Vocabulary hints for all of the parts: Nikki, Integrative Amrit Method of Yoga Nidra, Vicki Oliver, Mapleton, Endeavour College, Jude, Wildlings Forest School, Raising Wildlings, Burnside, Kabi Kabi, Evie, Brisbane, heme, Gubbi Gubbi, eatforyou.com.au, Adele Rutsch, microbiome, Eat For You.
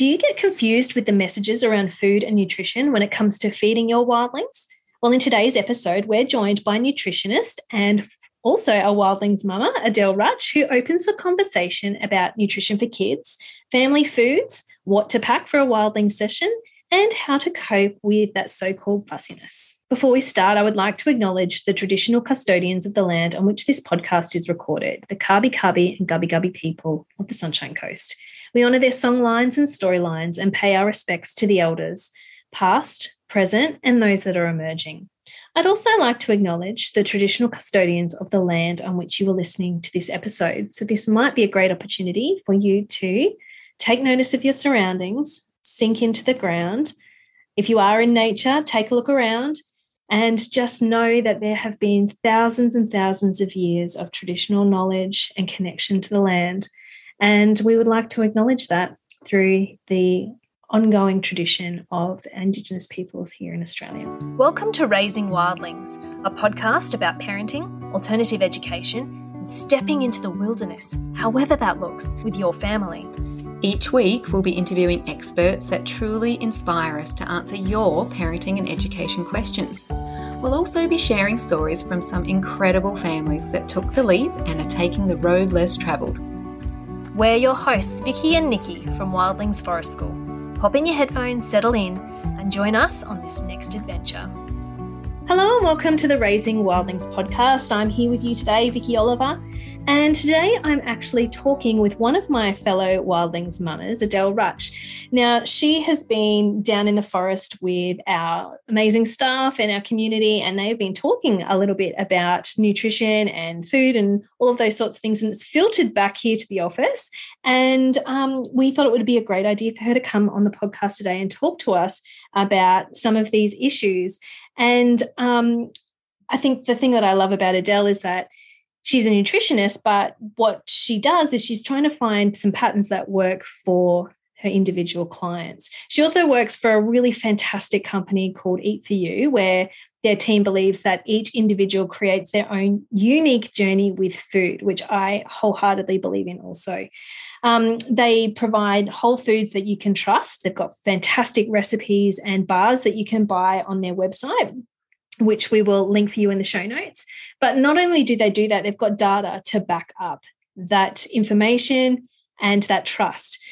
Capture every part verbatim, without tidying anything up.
Do you get confused with the messages around food and nutrition when it comes to feeding your wildlings? Well, in today's episode, we're joined by nutritionist and also our wildlings mama, Adele Rutsch, who opens the conversation about nutrition for kids, family foods, what to pack for a wildling session, and how to cope with that so-called fussiness. Before we start, I would like to acknowledge the traditional custodians of the land on which this podcast is recorded, the Kabi Kabi and Gubbi Gubbi people of the Sunshine Coast. We honour their song lines and storylines and pay our respects to the elders, past, present, and those that are emerging. I'd also like to acknowledge the traditional custodians of the land on which you are listening to this episode. So this might be a great opportunity for you to take notice of your surroundings, sink into the ground. If you are in nature, take a look around and just know that there have been thousands and thousands of years of traditional knowledge and connection to the land. And we would like to acknowledge that through the ongoing tradition of Indigenous peoples here in Australia. Welcome to Raising Wildlings, a podcast about parenting, alternative education, and stepping into the wilderness, however that looks, with your family. Each week, we'll be interviewing experts that truly inspire us to answer your parenting and education questions. We'll also be sharing stories from some incredible families that took the leap and are taking the road less travelled. We're your hosts, Vicki and Nikki from Wildlings Forest School. Pop in your headphones, settle in, and join us on this next adventure. Hello and welcome to the Raising Wildlings podcast. I'm here with you today, Vicki Oliver, and today I'm actually talking with one of my fellow wildlings mamas, Adele Rutsch. Now, she has been down in the forest with our amazing staff and our community, and they've been talking a little bit about nutrition and food and all of those sorts of things, and it's filtered back here to the office, and um, we thought it would be a great idea for her to come on the podcast today and talk to us about some of these issues. And um, I think the thing that I love about Adele is that she's a nutritionist, but what she does is she's trying to find some patterns that work for her individual clients. She also works for a really fantastic company called Eat For You, where their team believes that each individual creates their own unique journey with food, which I wholeheartedly believe in also. Um, they provide whole foods that you can trust. They've got fantastic recipes and bars that you can buy on their website, which we will link for you in the show notes. But not only do they do that, they've got data to back up that information and that trust.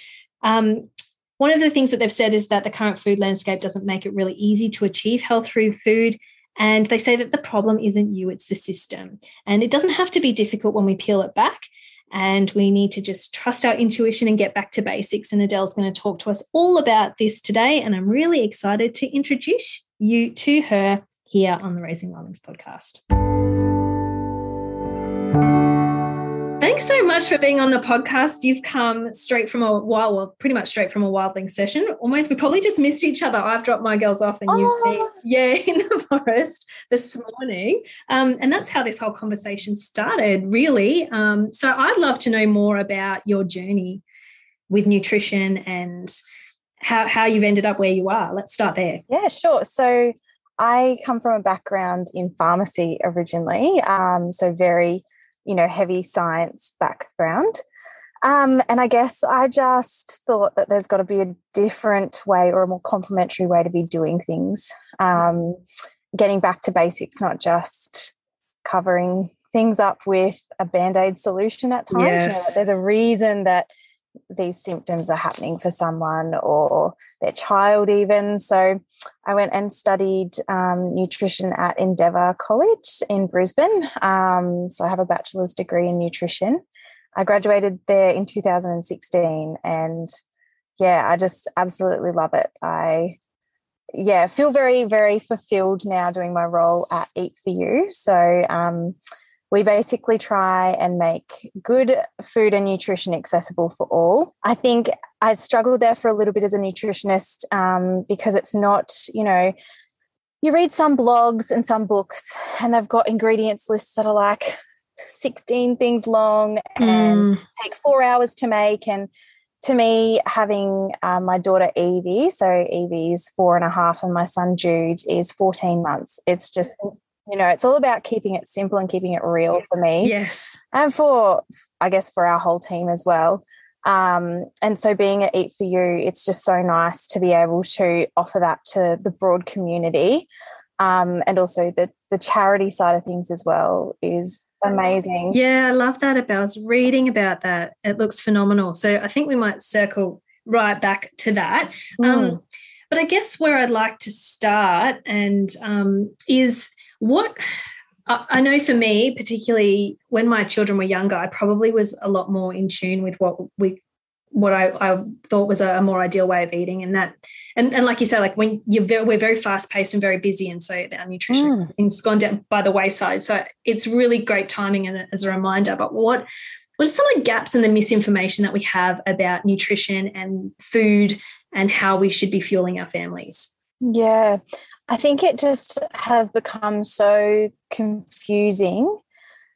Um, one of the things that they've said is that the current food landscape doesn't make it really easy to achieve health through food. And they say that the problem isn't you, it's the system. And it doesn't have to be difficult when we peel it back. And we need to just trust our intuition and get back to basics. And Adele's going to talk to us all about this today. And I'm really excited to introduce you to her here on the Raising Wildlings podcast. Thanks so much for being on the podcast. You've come straight from a wild, well, pretty much straight from a wildling session. Almost, we probably just missed each other. I've dropped my girls off and oh. you've been, yeah, in the forest this morning. Um, and that's how this whole conversation started, really. Um, so I'd love to know more about your journey with nutrition and how, how you've ended up where you are. Let's start there. Yeah, sure. So I come from a background in pharmacy originally, um, so very, you know, heavy science background. Um, and I guess I just thought that there's got to be a different way or a more complementary way to be doing things, um, getting back to basics, not just covering things up with a Band-Aid solution at times. Yes. You know, there's a reason that these symptoms are happening for someone or their child even. So I went and studied um, nutrition at Endeavour College in Brisbane. Um, so I have a bachelor's degree in nutrition. I graduated there in two thousand sixteen and, yeah, I just absolutely love it. I, yeah, feel very, very fulfilled now doing my role at Eat For You. So um we basically try and make good food and nutrition accessible for all. I think I struggled there for a little bit as a nutritionist um, because it's not, you know, you read some blogs and some books and they've got ingredients lists that are like sixteen things long and mm. take four hours to make. And to me, having uh, my daughter Evie, so Evie's four and a half and my son Jude is fourteen months. It's just, you know, it's all about keeping it simple and keeping it real for me. Yes. And for, I guess, for our whole team as well. Um, and so being at Eat For You, it's just so nice to be able to offer that to the broad community, um, and also the, the charity side of things as well is amazing. Yeah, I love that. About, I was reading about that. It looks phenomenal. So I think we might circle right back to that. Mm. Um, but I guess where I'd like to start and um, is what... I know for me, particularly when my children were younger, I probably was a lot more in tune with what we, what I, I thought was a more ideal way of eating, and that, and, and like you say, like when you're very, we're very fast paced and very busy, and so our nutrition mm. things gone down by the wayside. So it's really great timing and as a reminder. But what what are some of the gaps in the misinformation that we have about nutrition and food and how we should be fueling our families? Yeah. I think it just has become so confusing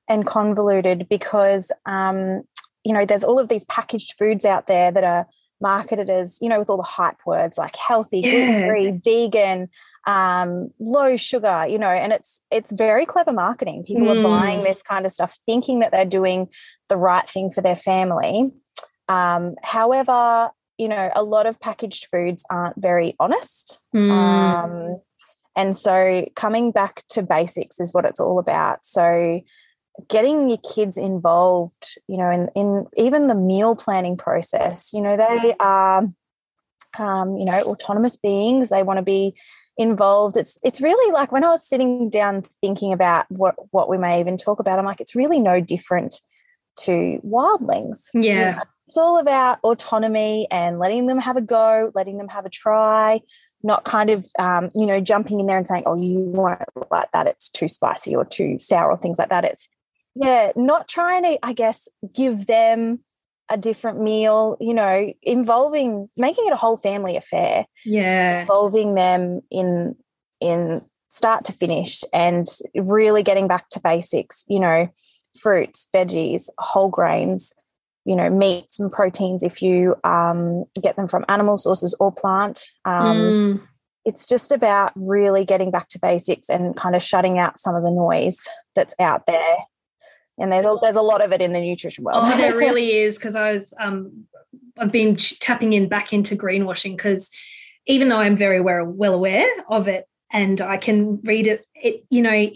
and convoluted because, um, you know, there's all of these packaged foods out there that are marketed as, you know, with all the hype words like healthy, gluten-free, vegan, um, low sugar, you know, and it's it's very clever marketing. People mm. are buying this kind of stuff thinking that they're doing the right thing for their family. Um, however, you know, a lot of packaged foods aren't very honest. Mm. Um And so coming back to basics is what it's all about. So getting your kids involved, you know, in, in even the meal planning process, you know, they are, um, you know, autonomous beings. They want to be involved. It's it's really like when I was sitting down thinking about what, what we may even talk about, I'm like, it's really no different to wildlings. Yeah. You know, it's all about autonomy and letting them have a go, letting them have a try, not kind of, um, you know, jumping in there and saying, oh, you won't like that, it's too spicy or too sour or things like that. It's, yeah, not trying to, I guess, give them a different meal, you know, involving, making it a whole family affair. Yeah. Involving them in in start to finish and really getting back to basics, you know, fruits, veggies, whole grains, you know, meats and proteins if you um, get them from animal sources or plant. Um, mm. It's just about really getting back to basics and kind of shutting out some of the noise that's out there. And there's a, there's a lot of it in the nutrition world. Oh, there really is, because I was um, I've been tapping in back into greenwashing, because even though I'm very aware, well aware of it and I can read it, it, you know,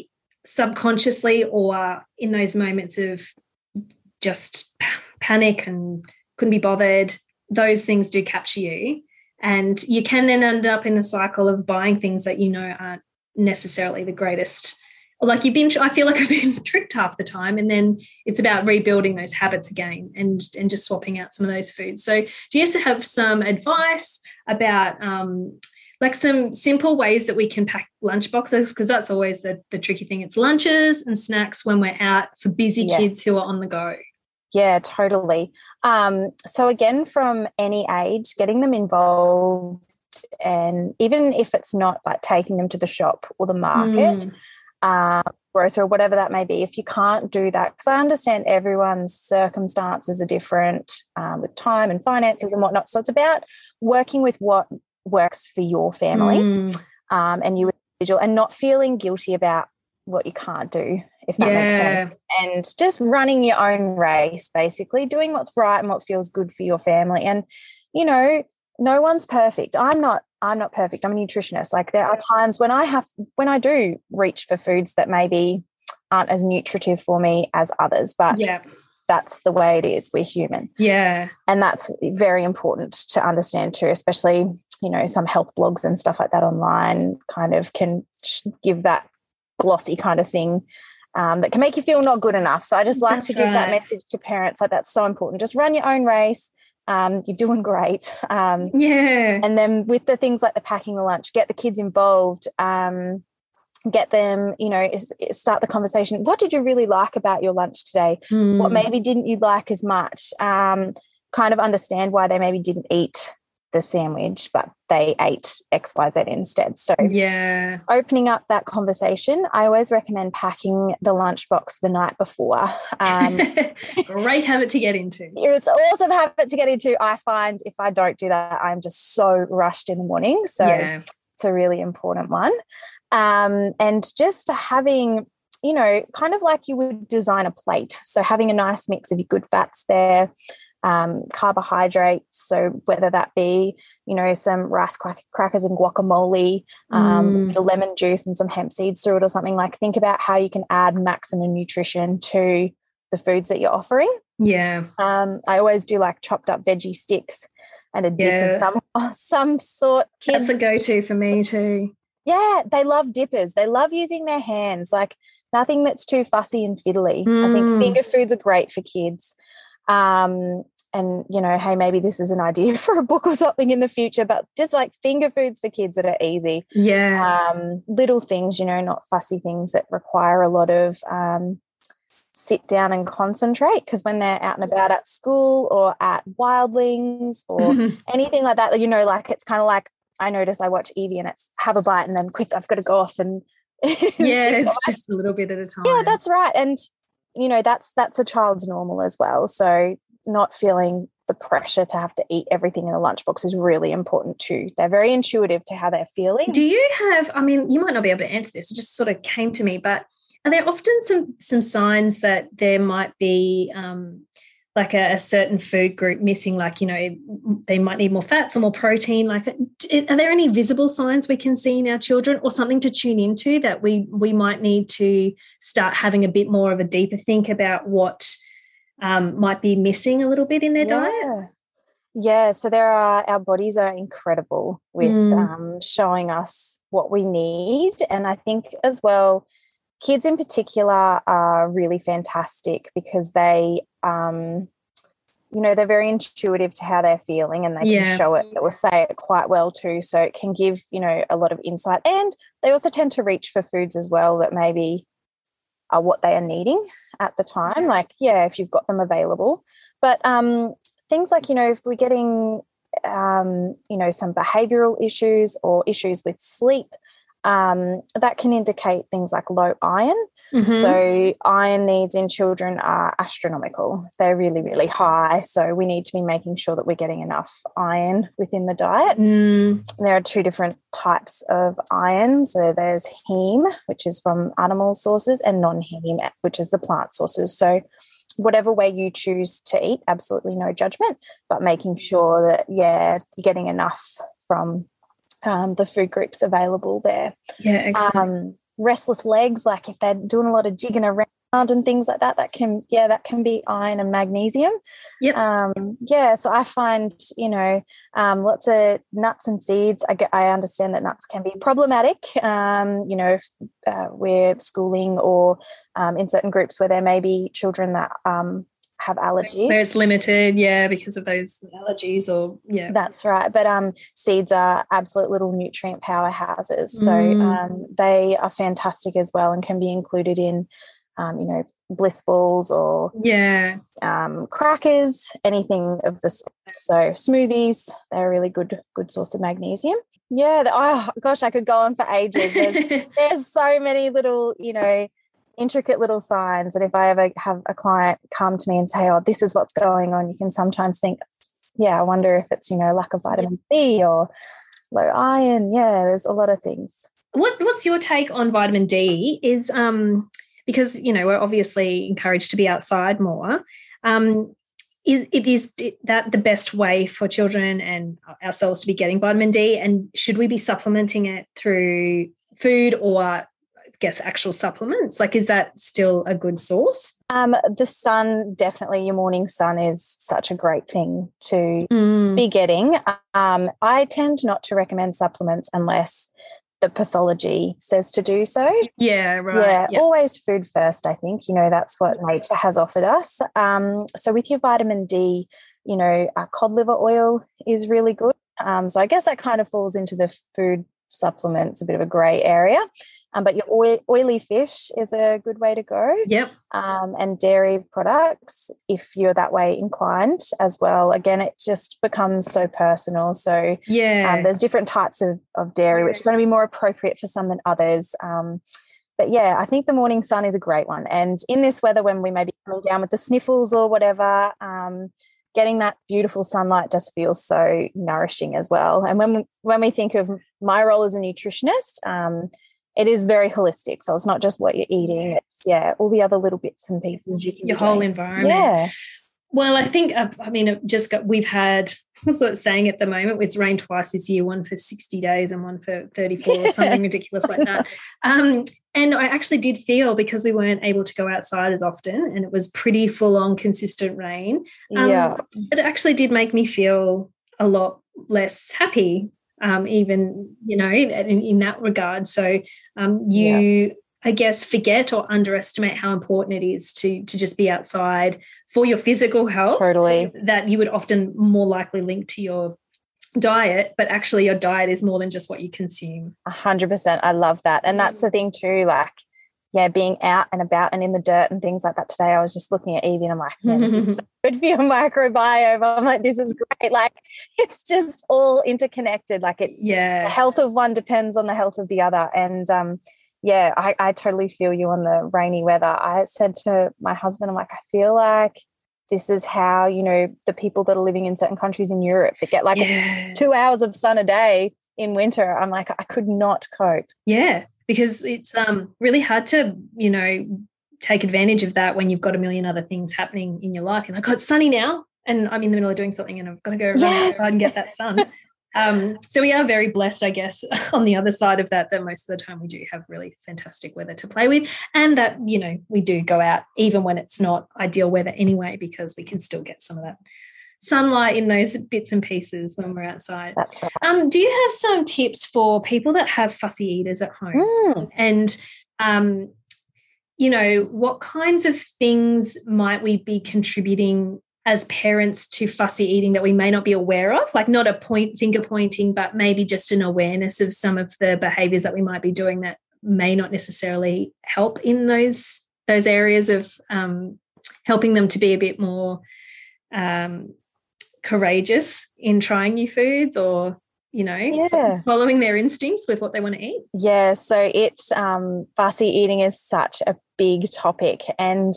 subconsciously or in those moments of just panic and couldn't be bothered, those things do capture you, and you can then end up in a cycle of buying things that you know aren't necessarily the greatest. Like you've been, I feel like I've been tricked half the time, and then it's about rebuilding those habits again and and just swapping out some of those foods. So do you also have some advice about um, like some simple ways that we can pack lunch boxes? Because that's always the, the tricky thing. It's lunches and snacks when we're out for busy yes. kids who are on the go. Yeah, totally. Um, so again, from any age, getting them involved, and even if it's not like taking them to the shop or the market, mm. uh, grocery or whatever that may be, if you can't do that, because I understand everyone's circumstances are different um, with time and finances and whatnot. So it's about working with what works for your family mm. um, and you individual, and not feeling guilty about what you can't do, if that yeah. makes sense, and just running your own race, basically doing what's right and what feels good for your family. And, you know, no one's perfect. I'm not, I'm not perfect. I'm a nutritionist. Like there are times when I have, when I do reach for foods that maybe aren't as nutritive for me as others, but yeah. that's the way it is. We're human. Yeah. And that's very important to understand too, especially, you know, some health blogs and stuff like that online kind of can give that glossy kind of thing um, that can make you feel not good enough. So I just like that's to give right. that message to parents, like that's so important. Just run your own race. Um, you're doing great. Um, yeah. And then with the things like the packing the lunch, get the kids involved, um, get them, you know, start the conversation. What did you really like about your lunch today? Mm. What maybe didn't you like as much? Um, kind of understand why they maybe didn't eat the sandwich, but they ate X Y Z instead. So yeah, opening up that conversation. I always recommend packing the lunchbox the night before. Um, Great habit to get into. It's awesome habit to get into. I find if I don't do that, I'm just so rushed in the morning. So yeah. it's a really important one. Um, and just having, you know, kind of like you would design a plate. So having a nice mix of your good fats there. um, carbohydrates. So whether that be, you know, some rice crack- crackers and guacamole, um, mm. lemon juice and some hemp seeds through it or something, like think about how you can add maximum nutrition to the foods that you're offering. Yeah. Um, I always do like chopped up veggie sticks and a dip yeah. of some, some sort. Kids, that's a go-to for me too. Yeah, they love dippers. They love using their hands, like nothing that's too fussy and fiddly. Mm. I think finger foods are great for kids. Um, and, you know, hey, maybe this is an idea for a book or something in the future, but just like finger foods for kids that are easy. Yeah. Um, little things, you know, not fussy things that require a lot of um, sit down and concentrate, because when they're out and about at school or at Wildlings or anything like that, you know, like it's kind of like, I notice I watch Evie and it's have a bite and then quick, I've got to go off and yeah, it's just a little bit at a time. Yeah, that's right. And, you know, that's that's a child's normal as well. So not feeling the pressure to have to eat everything in a lunchbox is really important too. They're very intuitive to how they're feeling. Do you have, I mean, you might not be able to answer this, it just sort of came to me, but are there often some some signs that there might be um, like a, a certain food group missing, like, you know, they might need more fats or more protein? Like, are there any visible signs we can see in our children or something to tune into that we we might need to start having a bit more of a deeper think about what um, might be missing a little bit in their yeah. diet? Yeah, so there are, our bodies are incredible with mm. um, showing us what we need. And I think as well, kids in particular are really fantastic because they, um, you know, they're very intuitive to how they're feeling and they yeah. can show it or say it quite well too. So it can give, you know, a lot of insight. And they also tend to reach for foods as well that maybe are what they are needing at the time. Like, yeah, if you've got them available. But um, things like, you know, if we're getting, um, you know, some behavioural issues or issues with sleep, Um, that can indicate things like low iron. Mm-hmm. So iron needs in children are astronomical. They're really, really high. So we need to be making sure that we're getting enough iron within the diet. Mm. There are two different types of iron. So there's heme, which is from animal sources, and non-heme, which is the plant sources. So whatever way you choose to eat, absolutely no judgment, but making sure that, yeah, you're getting enough from Um, the food groups available there. Yeah, exactly. Um, restless legs, like if they're doing a lot of jigging around and things like that, that can, yeah, that can be iron and magnesium. Yep. Um, yeah, so I find, you know, um, lots of nuts and seeds. I, get, I understand that nuts can be problematic, um, you know, if uh, we're schooling or um, in certain groups where there may be children that um have allergies. There's limited, yeah, because of those allergies or, yeah. That's right. But um, seeds are absolute little nutrient powerhouses. So mm. um, they are fantastic as well and can be included in, um, you know, bliss balls or yeah, um, crackers, anything of the sort. So smoothies, they're a really good, good source of magnesium. Yeah. The, oh, gosh, I could go on for ages. There's, there's so many little, you know, intricate little signs that if I ever have a client come to me and say, oh, this is what's going on, you can sometimes think, yeah, I wonder if it's, you know, lack of vitamin D or low iron. Yeah, there's a lot of things. What What's your take on vitamin D? Is um because, you know, we're obviously encouraged to be outside more. Um, is it is that the best way for children and ourselves to be getting vitamin D? And should we be supplementing it through food or guess actual supplements? Like, is that still a good source? Um the sun, definitely. Your morning sun is such a great thing to mm. be getting. um I tend not to recommend supplements unless the pathology says to do so. Yeah, right. Yeah, yeah. Always food first, I think. You know, that's what nature has offered us. Um so with your vitamin D, you know, uh, cod liver oil is really good. Um so I guess that kind of falls into the food supplements, a bit of a grey area. Um, but your oil, oily fish is a good way to go. Yep. Um, and dairy products, if you're that way inclined as well. Again, it just becomes so personal. So yeah, um, there's different types of, of dairy, which are going to be more appropriate for some than others. Um, but yeah, I think the morning sun is a great one. And in this weather, when we may be coming down with the sniffles or whatever, um, getting that beautiful sunlight just feels so nourishing as well. And when we, when we think of my role as a nutritionist, um, it is very holistic. So it's not just what you're eating. It's, yeah, all the other little bits and pieces you can do. Your whole environment. Yeah. Well, I think, I mean, just got, we've had, what's that saying at the moment? It's rained twice this year, one for sixty days and one for thirty-four, yeah. something ridiculous like that. Um, and I actually did feel, because we weren't able to go outside as often and it was pretty full-on consistent rain, um, yeah. but it actually did make me feel a lot less happy, um, even, you know, in, in that regard. So um, you, yeah. I guess, forget or underestimate how important it is to to just be outside for your physical health. Totally. That you would often more likely link to your diet, but actually your diet is more than just what you consume. A hundred percent. I love that. And that's the thing too, like, yeah, being out and about and in the dirt and things like that. Today I was just looking at Evie and I'm like, man, this is so good for your microbiome. I'm like, this is great. Like, it's just all interconnected. Like, it, yeah. the health of one depends on the health of the other. And, um, yeah, I, I totally feel you on the rainy weather. I said to my husband, I'm like, I feel like this is how, you know, the people that are living in certain countries in Europe that get like yeah. two hours of sun a day in winter. I'm like, I could not cope. Yeah, because it's um really hard to, you know, take advantage of that when you've got a million other things happening in your life. You're like, oh, it's sunny now and I'm in the middle of doing something and I've got to go around yes. outside and get that sun. Um, so we are very blessed, I guess, on the other side of that, that most of the time we do have really fantastic weather to play with, and that, you know, we do go out even when it's not ideal weather anyway, because we can still get some of that sunlight in those bits and pieces when we're outside. That's right. Um, do you have some tips for people that have fussy eaters at home? Mm. And, um, you know, what kinds of things might we be contributing as parents to fussy eating that we may not be aware of? Like, not a point finger pointing, but maybe just an awareness of some of the behaviours that we might be doing that may not necessarily help in those those areas of um, helping them to be a bit more um, courageous in trying new foods, or, you know, yeah. following their instincts with what they want to eat. Yeah, so it's um, fussy eating is such a big topic, and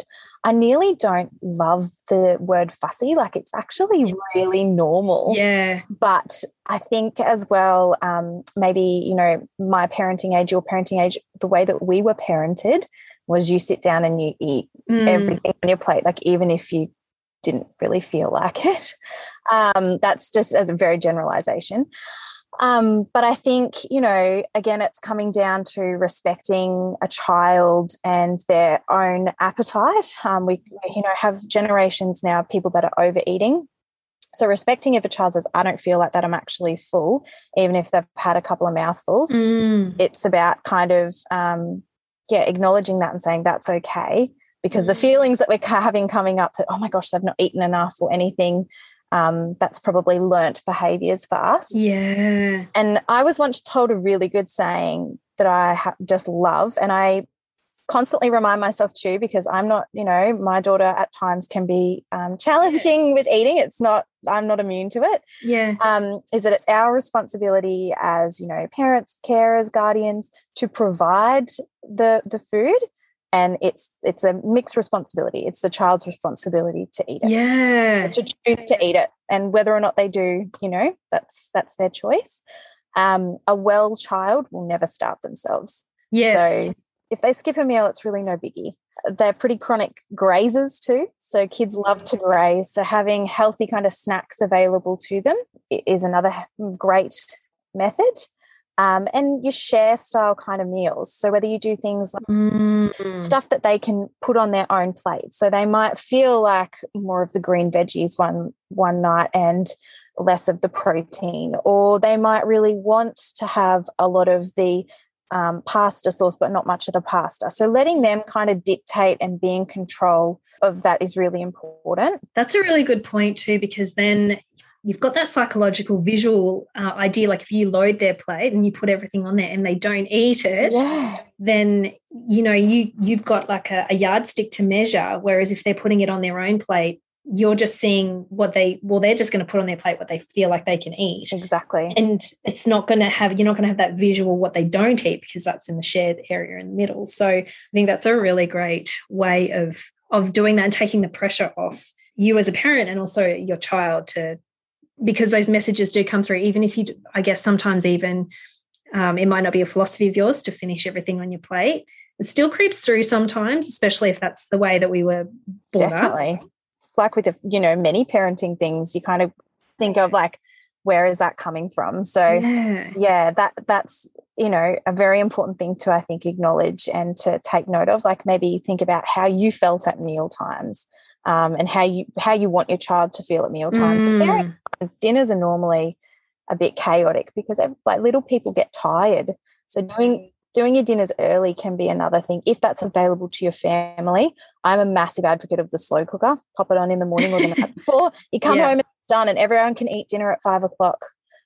I nearly don't love the word fussy. Like, it's actually really normal. Yeah. But I think as well, um, maybe, you know, my parenting age, your parenting age, the way that we were parented was you sit down and you eat mm. everything on your plate, like even if you didn't really feel like it. Um, that's just as a very generalisation. Um, but I think, you know, again, it's coming down to respecting a child and their own appetite. Um, we, you know, have generations now of people that are overeating. So respecting if a child says, I don't feel like that, I'm actually full, even if they've had a couple of mouthfuls. Mm. It's about kind of, um, yeah, acknowledging that and saying that's okay, because mm. the feelings that we're having coming up that, oh, my gosh, they've not eaten enough or anything, Um, that's probably learnt behaviours for us. Yeah. And I was once told a really good saying that I ha- just love, and I constantly remind myself too, because I'm not, you know, my daughter at times can be um, challenging with eating. It's not, I'm not immune to it. Yeah. Um, is that it's our responsibility as, you know, parents, carers, guardians, to provide the the food. And it's it's a mixed responsibility. It's the child's responsibility to eat it. Yeah. To choose to eat it. And whether or not they do, you know, that's that's their choice. Um, a well child will never starve themselves. Yes. So if they skip a meal, it's really no biggie. They're pretty chronic grazers too. So kids love to graze. So having healthy kind of snacks available to them is another great method. Um, and your share style kind of meals. So whether you do things like mm. stuff that they can put on their own plate. So they might feel like more of the green veggies one one night and less of the protein, or they might really want to have a lot of the um, pasta sauce but not much of the pasta. So letting them kind of dictate and be in control of that is really important. That's a really good point too, because then you've got that psychological visual uh, idea, like if you load their plate and you put everything on there and they don't eat it, yeah. then, you know, you, you've got like a, a yardstick to measure, whereas if they're putting it on their own plate, you're just seeing what they, well, they're just going to put on their plate what they feel like they can eat. Exactly. And it's not going to have, you're not going to have that visual what they don't eat, because that's in the shared area in the middle. So I think that's a really great way of of doing that and taking the pressure off you as a parent and also your child to, because those messages do come through, even if you, I guess sometimes even um, it might not be a philosophy of yours to finish everything on your plate. It still creeps through sometimes, especially if that's the way that we were brought up. Definitely. it's like with, you know, many parenting things, you kind of think of like, where is that coming from? So, yeah, yeah that that's, you know, a very important thing to, I think, acknowledge and to take note of, like maybe think about how you felt at meal times um, and how you how you want your child to feel at meal times. Mm. So dinners are normally a bit chaotic because like little people get tired. So doing doing your dinners early can be another thing if that's available to your family. I'm a massive advocate of the slow cooker. Pop it on in the morning or the night before. You come yeah. home and it's done, and everyone can eat dinner at five o'clock,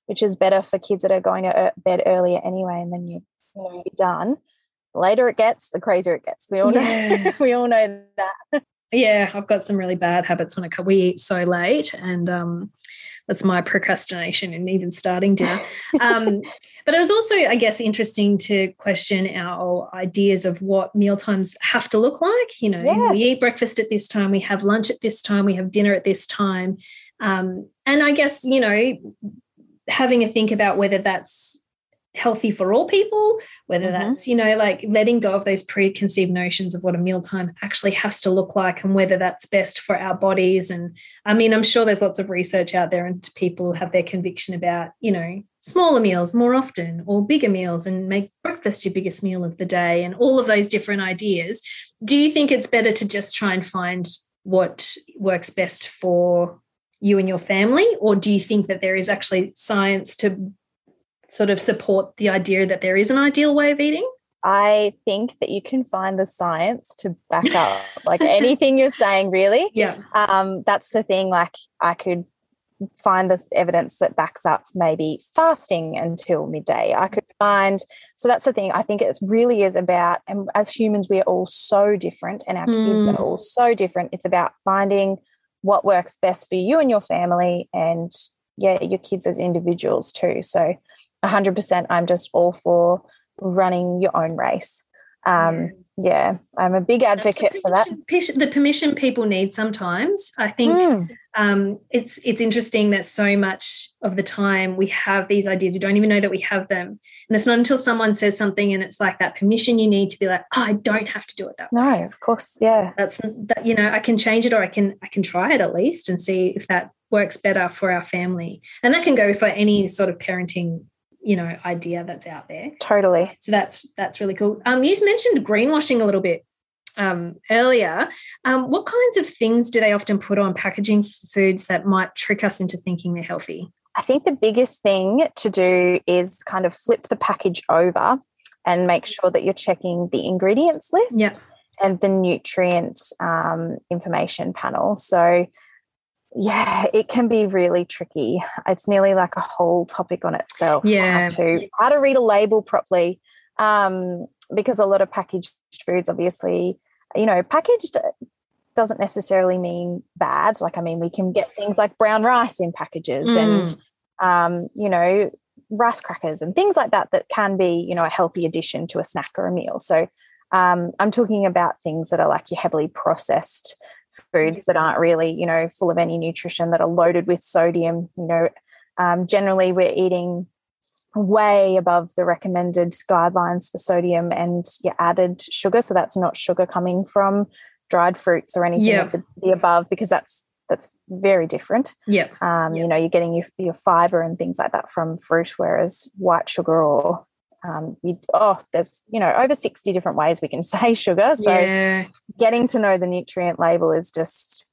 which is better for kids that are going to bed earlier anyway. And then you, you know, you're done. The later it gets, the crazier it gets. We all know. Yeah. we all know that. Yeah, I've got some really bad habits when I we eat so late, and um, that's my procrastination and even starting dinner. Um, but it was also, I guess, interesting to question our ideas of what mealtimes have to look like. You know, yeah. we eat breakfast at this time, we have lunch at this time, we have dinner at this time. Um, and I guess, you know, having a think about whether that's healthy for all people, whether mm-hmm. that's, you know, like letting go of those preconceived notions of what a mealtime actually has to look like and whether that's best for our bodies. And I mean, I'm sure there's lots of research out there and people have their conviction about, you know, smaller meals more often or bigger meals and make breakfast your biggest meal of the day and all of those different ideas. Do you think it's better to just try and find what works best for you and your family, or do you think that there is actually science to sort of support the idea that there is an ideal way of eating? I think that you can find the science to back up like anything you're saying, really. Yeah. Um, that's the thing. Like I could find the evidence that backs up maybe fasting until midday. I could find, so that's the thing. I think it really is about, and as humans, we are all so different and our mm. kids are all so different. It's about finding what works best for you and your family and, yeah, your kids as individuals too. So one hundred percent I'm just all for running your own race. Um, yeah. yeah, I'm a big advocate for that. The permission people need sometimes. I think mm. um, it's it's interesting that so much of the time we have these ideas, we don't even know that we have them. And it's not until someone says something and it's like that permission you need to be like, oh, I don't have to do it that way. No, of course, yeah. That's that. You know, I can change it or I can I can try it at least and see if that works better for our family. And that can go for any sort of parenting, you know, idea that's out there. Totally. So that's that's really cool. Um, you mentioned greenwashing a little bit um, earlier. Um, what kinds of things do they often put on packaging foods that might trick us into thinking they're healthy? I think the biggest thing to do is kind of flip the package over and make sure that you're checking the ingredients list yep. and the nutrient um, information panel. So, yeah, it can be really tricky. It's nearly like a whole topic on itself. Yeah, how to, how to read a label properly, um, because a lot of packaged foods, obviously, you know, packaged doesn't necessarily mean bad. Like, I mean, we can get things like brown rice in packages mm. and, um, you know, rice crackers and things like that that can be, you know, a healthy addition to a snack or a meal. So um, I'm talking about things that are like your heavily processed foods that aren't really, you know, full of any nutrition, that are loaded with sodium. You know, um, generally we're eating way above the recommended guidelines for sodium and your added sugar. So that's not sugar coming from dried fruits or anything yeah. of the, the above, because that's that's very different. Yeah. Um, yeah. You know, you're getting your, your fiber and things like that from fruit, whereas white sugar or Um, you, oh, there's, you know, over sixty different ways we can say sugar. So yeah. getting to know the nutrient label is just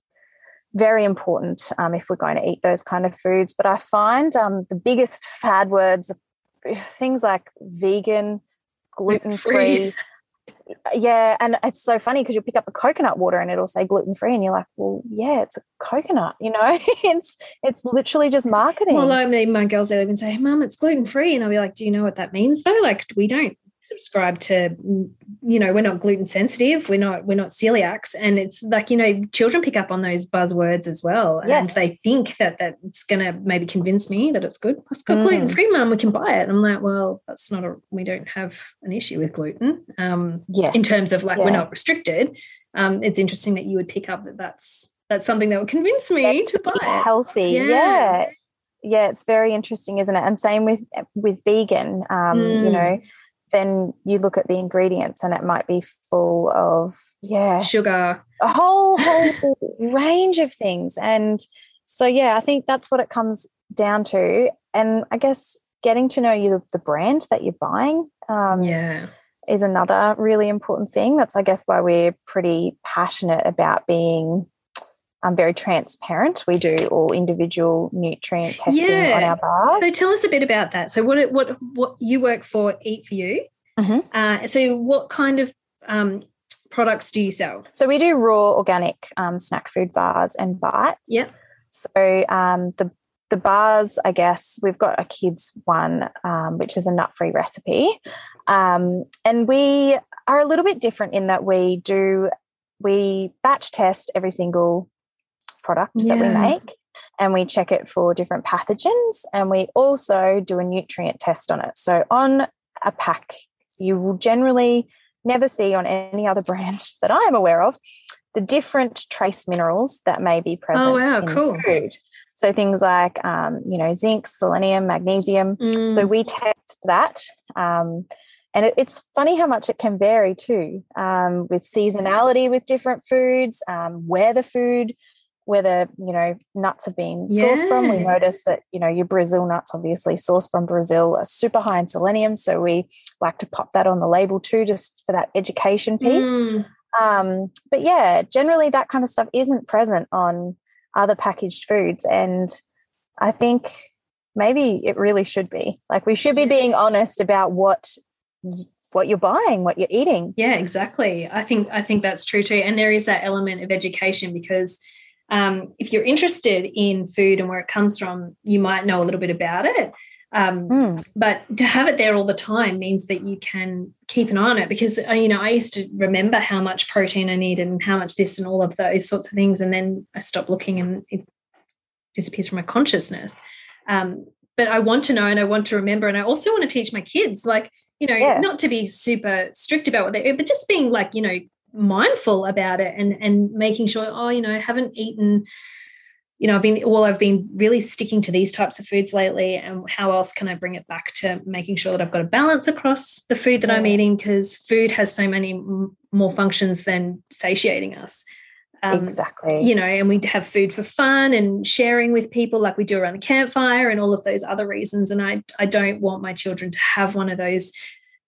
very important um, if we're going to eat those kind of foods. But I find um, the biggest fad words, things like vegan, gluten-free. yeah, and it's so funny because you'll pick up a coconut water and it'll say gluten-free and you're like, well, yeah, it's a coconut, you know. it's it's literally just marketing. Well, I mean, my girls, they'll even say, hey, Mum, it's gluten-free. And I'll be like, do you know what that means though? Like, we don't subscribe to, you know, we're not gluten sensitive, we're not we're not celiacs. And it's like, you know, children pick up on those buzzwords as well. Yes. And they think that that's going to maybe convince me that it's good. It's got mm. gluten-free, Mum, we can buy it. And I'm like, well, that's not a, we don't have an issue with gluten um, yes. in terms of like yeah. we're not restricted. Um, it's interesting that you would pick up that that's, that's something that would convince me that's to buy it. Healthy, yeah. yeah. Yeah, it's very interesting, isn't it? And same with with vegan, um, mm. you know, then you look at the ingredients and it might be full of, yeah. sugar. A whole, whole range of things. And so, yeah, I think that's what it comes down to. And I guess getting to know you, the brand that you're buying um, yeah. is another really important thing. That's, I guess, why we're pretty passionate about being um, very transparent. We do all individual nutrient testing yeah. on our bars. So tell us a bit about that. So what what what you work for, Eat For You. Mm-hmm. Uh, so what kind of um, products do you sell? So we do raw organic um, snack food bars and bites. Yeah. So um, the The bars, I guess, we've got a kids one, um, which is a nut-free recipe. Um, and we are a little bit different in that we do, we batch test every single product yeah. that we make, and we check it for different pathogens, and we also do a nutrient test on it. So on a pack, you will generally never see on any other brand that I am aware of the different trace minerals that may be present oh, wow, in cool. food. So things like, um, you know, zinc, selenium, magnesium. Mm. So we test that. Um, and it, it's funny how much it can vary too um, with seasonality, with different foods, um, where the food, whether, you know, nuts have been yeah. sourced from. We notice that, you know, your Brazil nuts, obviously sourced from Brazil, are super high in selenium. So we like to pop that on the label too, just for that education piece. Mm. Um, but, yeah, generally that kind of stuff isn't present on other packaged foods, and I think maybe it really should be. Like, we should be being honest about what what you're buying, what you're eating. Yeah, exactly. I think I think that's true too. And there is that element of education, because um, if you're interested in food and where it comes from, you might know a little bit about it. Um, mm. But to have it there all the time means that you can keep an eye on it, because, you know, I used to remember how much protein I needed and how much this and all of those sorts of things, and then I stopped looking and it disappears from my consciousness. Um, but I want to know, and I want to remember, and I also want to teach my kids, like, you know, yeah. not to be super strict about what they eat, but just being, like, you know, mindful about it, and, and making sure, oh, you know, I haven't eaten... You know, I've been, well, I've been really sticking to these types of foods lately, and how else can I bring it back to making sure that I've got a balance across the food that yeah. I'm eating, because food has so many m- more functions than satiating us. Um, exactly. You know, and we have food for fun and sharing with people, like we do around the campfire, and all of those other reasons. And I, I don't want my children to have one of those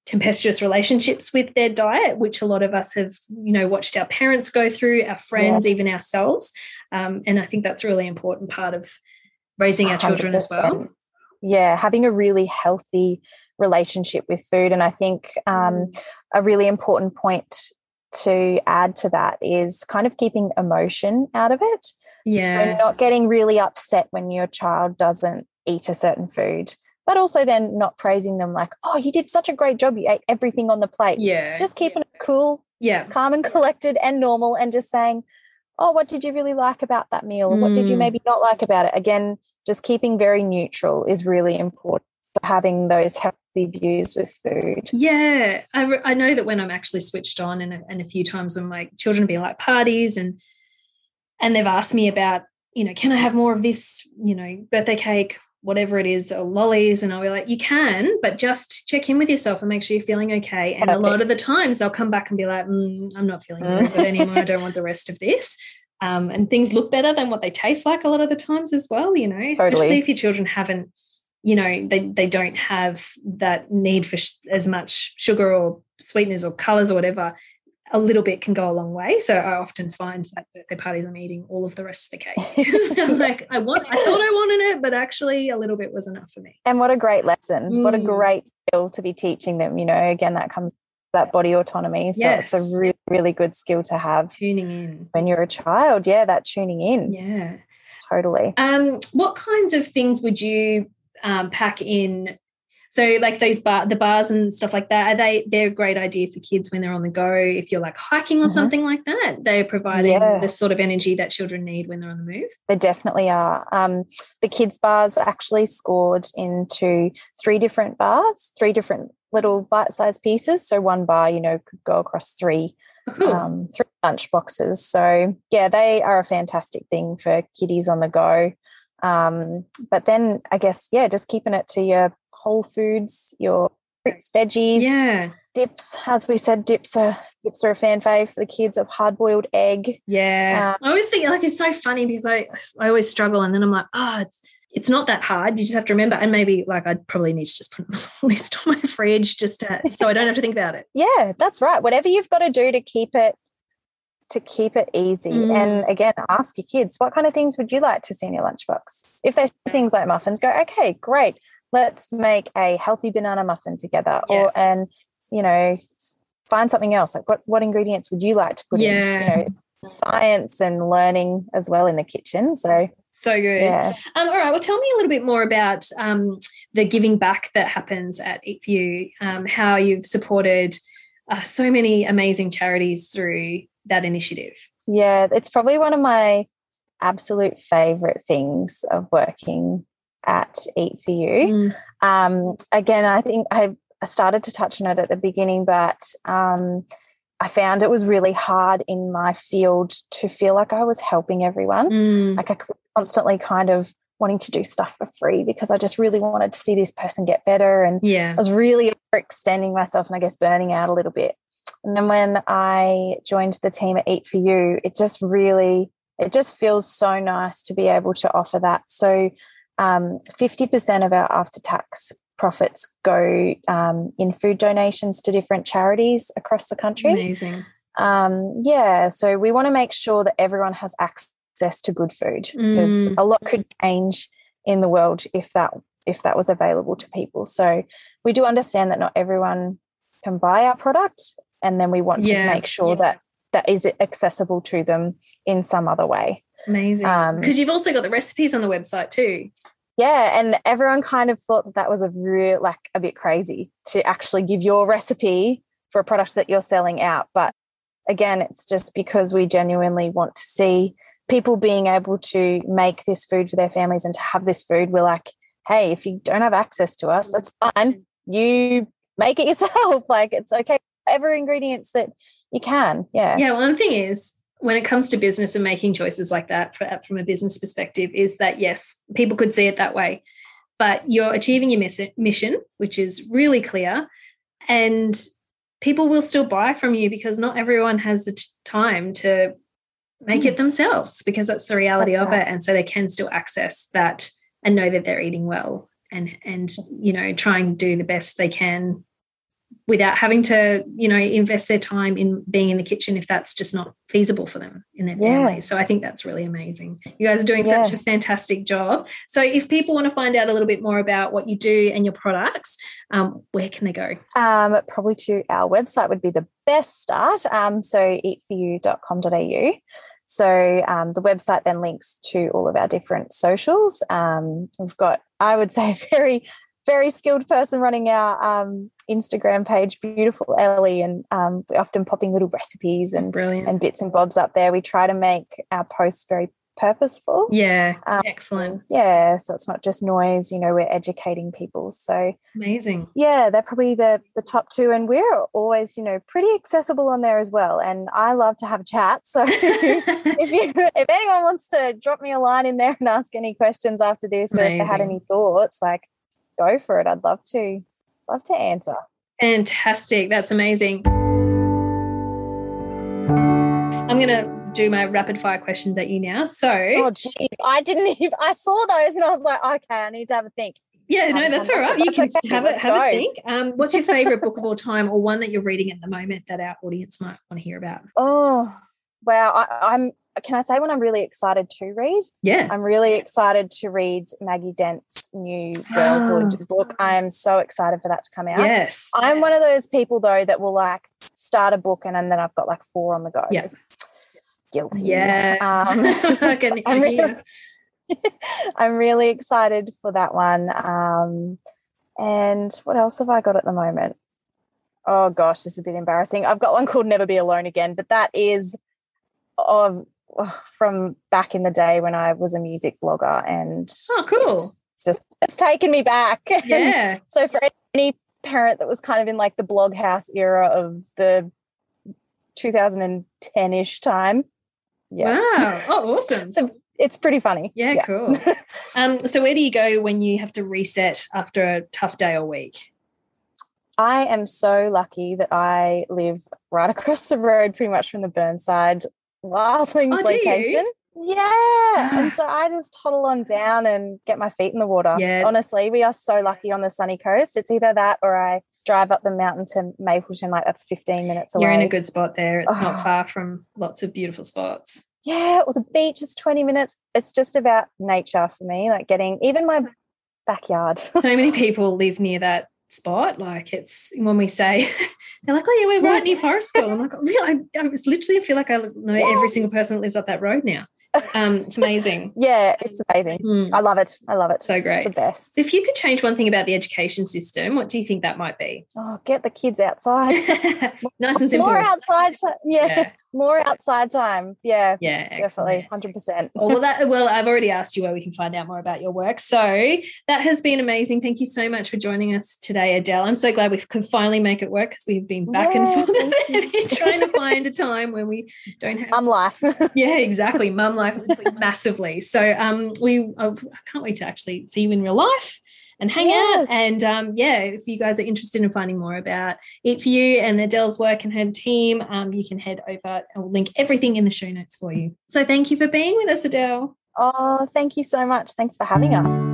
tempestuous relationships with their diet, which a lot of us have, you know, watched our parents go through, our friends, yes. even ourselves. Um, and I think that's a really important part of raising our one hundred percent children as well. Yeah, having a really healthy relationship with food. And I think um, a really important point to add to that is kind of keeping emotion out of it. Yeah. So not getting really upset when your child doesn't eat a certain food, but also then not praising them, like, oh, you did such a great job. You ate everything on the plate. Yeah. Just keeping it cool, yeah. calm and collected and normal, and just saying, oh, what did you really like about that meal? Mm. What did you maybe not like about it? Again, just keeping very neutral is really important for having those healthy views with food. Yeah. I, re- I know that when I'm actually switched on, and a, and a few times when my children have been like parties and and they've asked me about, you know, can I have more of this, you know, birthday cake, whatever it is, or lollies, and I'll be like, you can, but just check in with yourself and make sure you're feeling okay. And Perfect. A lot of the times they'll come back and be like, mm, I'm not feeling good anymore, I don't want the rest of this. Um, and things look better than what they taste like a lot of the times as well, you know, especially totally. If your children haven't, you know, they, they don't have that need for sh- as much sugar or sweeteners or colours or whatever. A little bit can go a long way. So I often find that birthday parties I'm eating all of the rest of the cake. I'm like, I want, I thought I wanted it, but actually a little bit was enough for me. And what a great lesson. Mm. What a great skill to be teaching them. You know, again, that comes that body autonomy. So yes. it's a really, really good skill to have. Tuning in. When you're a child. Yeah, that tuning in. Yeah. Totally. Um, what kinds of things would you um, pack in? So like those bar, the bars and stuff like that, are they, they're a great idea for kids when they're on the go. If you're like hiking or mm-hmm. something like that, they're providing yeah. the sort of energy that children need when they're on the move. They definitely are. Um, the kids' bars actually scored into three different bars, three different little bite-sized pieces. So one bar, you know, could go across three, cool. um, three lunch boxes. So, yeah, they are a fantastic thing for kiddies on the go. Um, but then I guess, yeah, just keeping it to your whole foods, your fruits, veggies, yeah, dips. As we said, dips are dips are a fan fave for the kids. A hard boiled egg. Yeah, um, I always think like it's so funny because I I always struggle, and then I'm like, oh, it's it's not that hard. You just have to remember, and maybe like I'd probably need to just put a list on my fridge just to, so I don't have to think about it. Yeah, that's right. Whatever you've got to do to keep it to keep it easy, mm. and again, ask your kids what kind of things would you like to see in your lunchbox. If they say things like muffins, go, okay, great. Let's make a healthy banana muffin together, yeah. or and you know, find something else. Like, what what ingredients would you like to put yeah. in? You know, science and learning as well in the kitchen. So so good. Yeah. Um, all right. Well, tell me a little bit more about um, the giving back that happens at Eat For You. Um, how you've supported uh, so many amazing charities through that initiative. Yeah, it's probably one of my absolute favourite things of working at Eat For You. Mm. Um, again, I think I, I started to touch on it at the beginning, but um, I found it was really hard in my field to feel like I was helping everyone. Mm. Like I constantly kind of wanting to do stuff for free because I just really wanted to see this person get better, and yeah. I was really overextending myself and I guess burning out a little bit. And then when I joined the team at Eat For You, it just really, it just feels so nice to be able to offer that. So Um, fifty percent of our after-tax profits go um, in food donations to different charities across the country. Amazing. Um, yeah, so we want to make sure that everyone has access to good food mm. because a lot could change in the world if that if that was available to people. So we do understand that not everyone can buy our product, and then we want yeah. to make sure yeah. that that is accessible to them in some other way. Amazing. Because um, you've also got the recipes on the website too. Yeah, and everyone kind of thought that that was a real, like, a bit crazy to actually give your recipe for a product that you're selling out. But again, it's just because we genuinely want to see people being able to make this food for their families and to have this food. We're like, hey, if you don't have access to us, that's fine. You make it yourself. Like, it's okay. Whatever ingredients that you can. Yeah. Yeah. Well, the thing is, when it comes to business and making choices like that from a business perspective, is that, yes, people could see it that way, but you're achieving your mission, which is really clear, and people will still buy from you because not everyone has the time to make it themselves, because that's the reality that's of right. it. And so they can still access that and know that they're eating well and, and you know, try and do the best they can without having to, you know, invest their time in being in the kitchen if that's just not feasible for them in their yeah. families. So I think that's really amazing. You guys are doing yeah. such a fantastic job. So if people want to find out a little bit more about what you do and your products, um, where can they go? Um, probably to our website would be the best start, um, so eat for you dot com dot a u. So um, the website then links to all of our different socials. Um, we've got, I would say, very... very skilled person running our um, Instagram page, beautiful Ellie, and um, we're often popping little recipes and Brilliant. and bits and bobs up there. We try to make our posts very purposeful. Yeah, um, excellent. Yeah, so it's not just noise, you know, we're educating people. So amazing. Yeah, they're probably the, the top two, and we're always, you know, pretty accessible on there as well, and I love to have a chat. So if you, if anyone wants to drop me a line in there and ask any questions after this amazing. or if they had any thoughts, like, go for it. I'd love to, love to answer. Fantastic. That's amazing. I'm going to do my rapid fire questions at you now. So, oh, geez, I didn't even, I saw those and I was like, okay, I need to have a think. Yeah, no, that's all right. You can okay. have it, have a think. Um, what's your favourite book of all time, or one that you're reading at the moment that our audience might want to hear about? Oh, well, I, I'm, can I say when I'm really excited to read? Yeah. I'm really excited to read Maggie Dent's new Girlhood oh. book. I am so excited for that to come out. Yes. I'm yes. one of those people, though, that will, like, start a book and, and then I've got, like, four on the go. Yeah. Guilty. Yeah. Um, I'm, really, I'm really excited for that one. Um, and what else have I got at the moment? Oh, gosh, this is a bit embarrassing. I've got one called Never Be Alone Again, but that is of... from back in the day when I was a music blogger, and oh, cool! It's just it's taken me back. Yeah. So for any parent that was kind of in like the blog house era of the two thousand ten-ish time, yeah. Wow! Oh, awesome! So it's pretty funny. Yeah, yeah. Cool. um, so where do you go when you have to reset after a tough day or week? I am so lucky that I live right across the road pretty much from the Burnside Wildlings oh, location. Yeah. And so I just toddle on down and get my feet in the water. Yes. Honestly, we are so lucky on the sunny coast. It's either that or I drive up the mountain to Mapleton, like that's fifteen minutes away. You're in a good spot there. It's oh. not far from lots of beautiful spots. Yeah, or the beach is twenty minutes. It's just about nature for me, like getting even my backyard. So many people live near that spot. Like it's when we say they're like, oh yeah, we're right near Forest School. I'm like, oh, really? I, I was literally I feel like I know yeah. every single person that lives up that road now. Um, it's amazing. yeah, it's amazing. Mm. I love it. I love it. So great. It's the best. If you could change one thing about the education system, what do you think that might be? Oh, get the kids outside. Nice and simple. More outside. Yeah. yeah. More outside time. Yeah. Yeah. Excellent. Definitely. one hundred percent. Oh, well, that, well, I've already asked you where we can find out more about your work. So that has been amazing. Thank you so much for joining us today, Adele. I'm so glad we could finally make it work because we've been back yeah, and forth trying to find a time when we don't have. Mum life. Yeah, exactly. Mum life. Massively. So um we I can't wait to actually see you in real life and hang yes. out. And um yeah, if you guys are interested in finding more about Eat For You and Adele's work and her team, um you can head over. I'll link everything in the show notes for you. So thank you for being with us, Adele. Oh, thank you so much. Thanks for having us.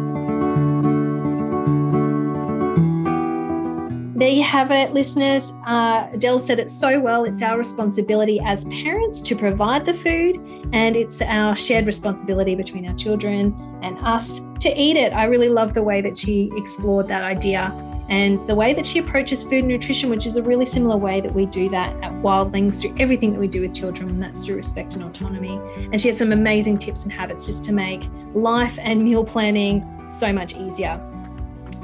There you have it, listeners. Uh, Adele said it so well. It's our responsibility as parents to provide the food, and it's our shared responsibility between our children and us to eat it. I really love the way that she explored that idea and the way that she approaches food and nutrition, which is a really similar way that we do that at Wildlings through everything that we do with children, and that's through respect and autonomy. And she has some amazing tips and habits just to make life and meal planning so much easier.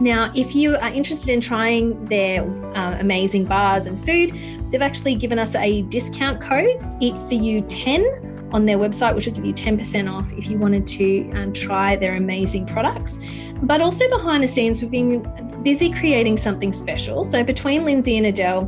Now, if you are interested in trying their uh, amazing bars and food, they've actually given us a discount code, eat for you ten, on their website, which will give you ten percent off if you wanted to um, try their amazing products. But also behind the scenes, we've been busy creating something special. So between Lindsay and Adele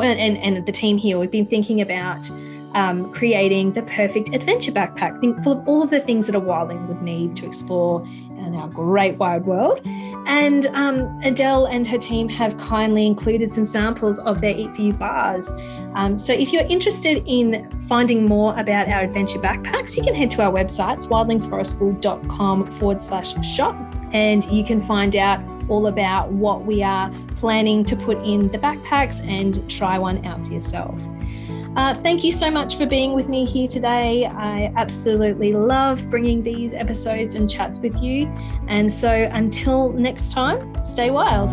and, and the team here, we've been thinking about Um, creating the perfect adventure backpack, think full of all of the things that a wildling would need to explore in our great wide world. And um, Adele and her team have kindly included some samples of their Eat For You bars. Um, so if you're interested in finding more about our adventure backpacks, you can head to our websites, wildlingsforestschool.com forward slash shop, and you can find out all about what we are planning to put in the backpacks and try one out for yourself. Uh, thank you so much for being with me here today. I absolutely love bringing these episodes and chats with you. And so until next time, stay wild.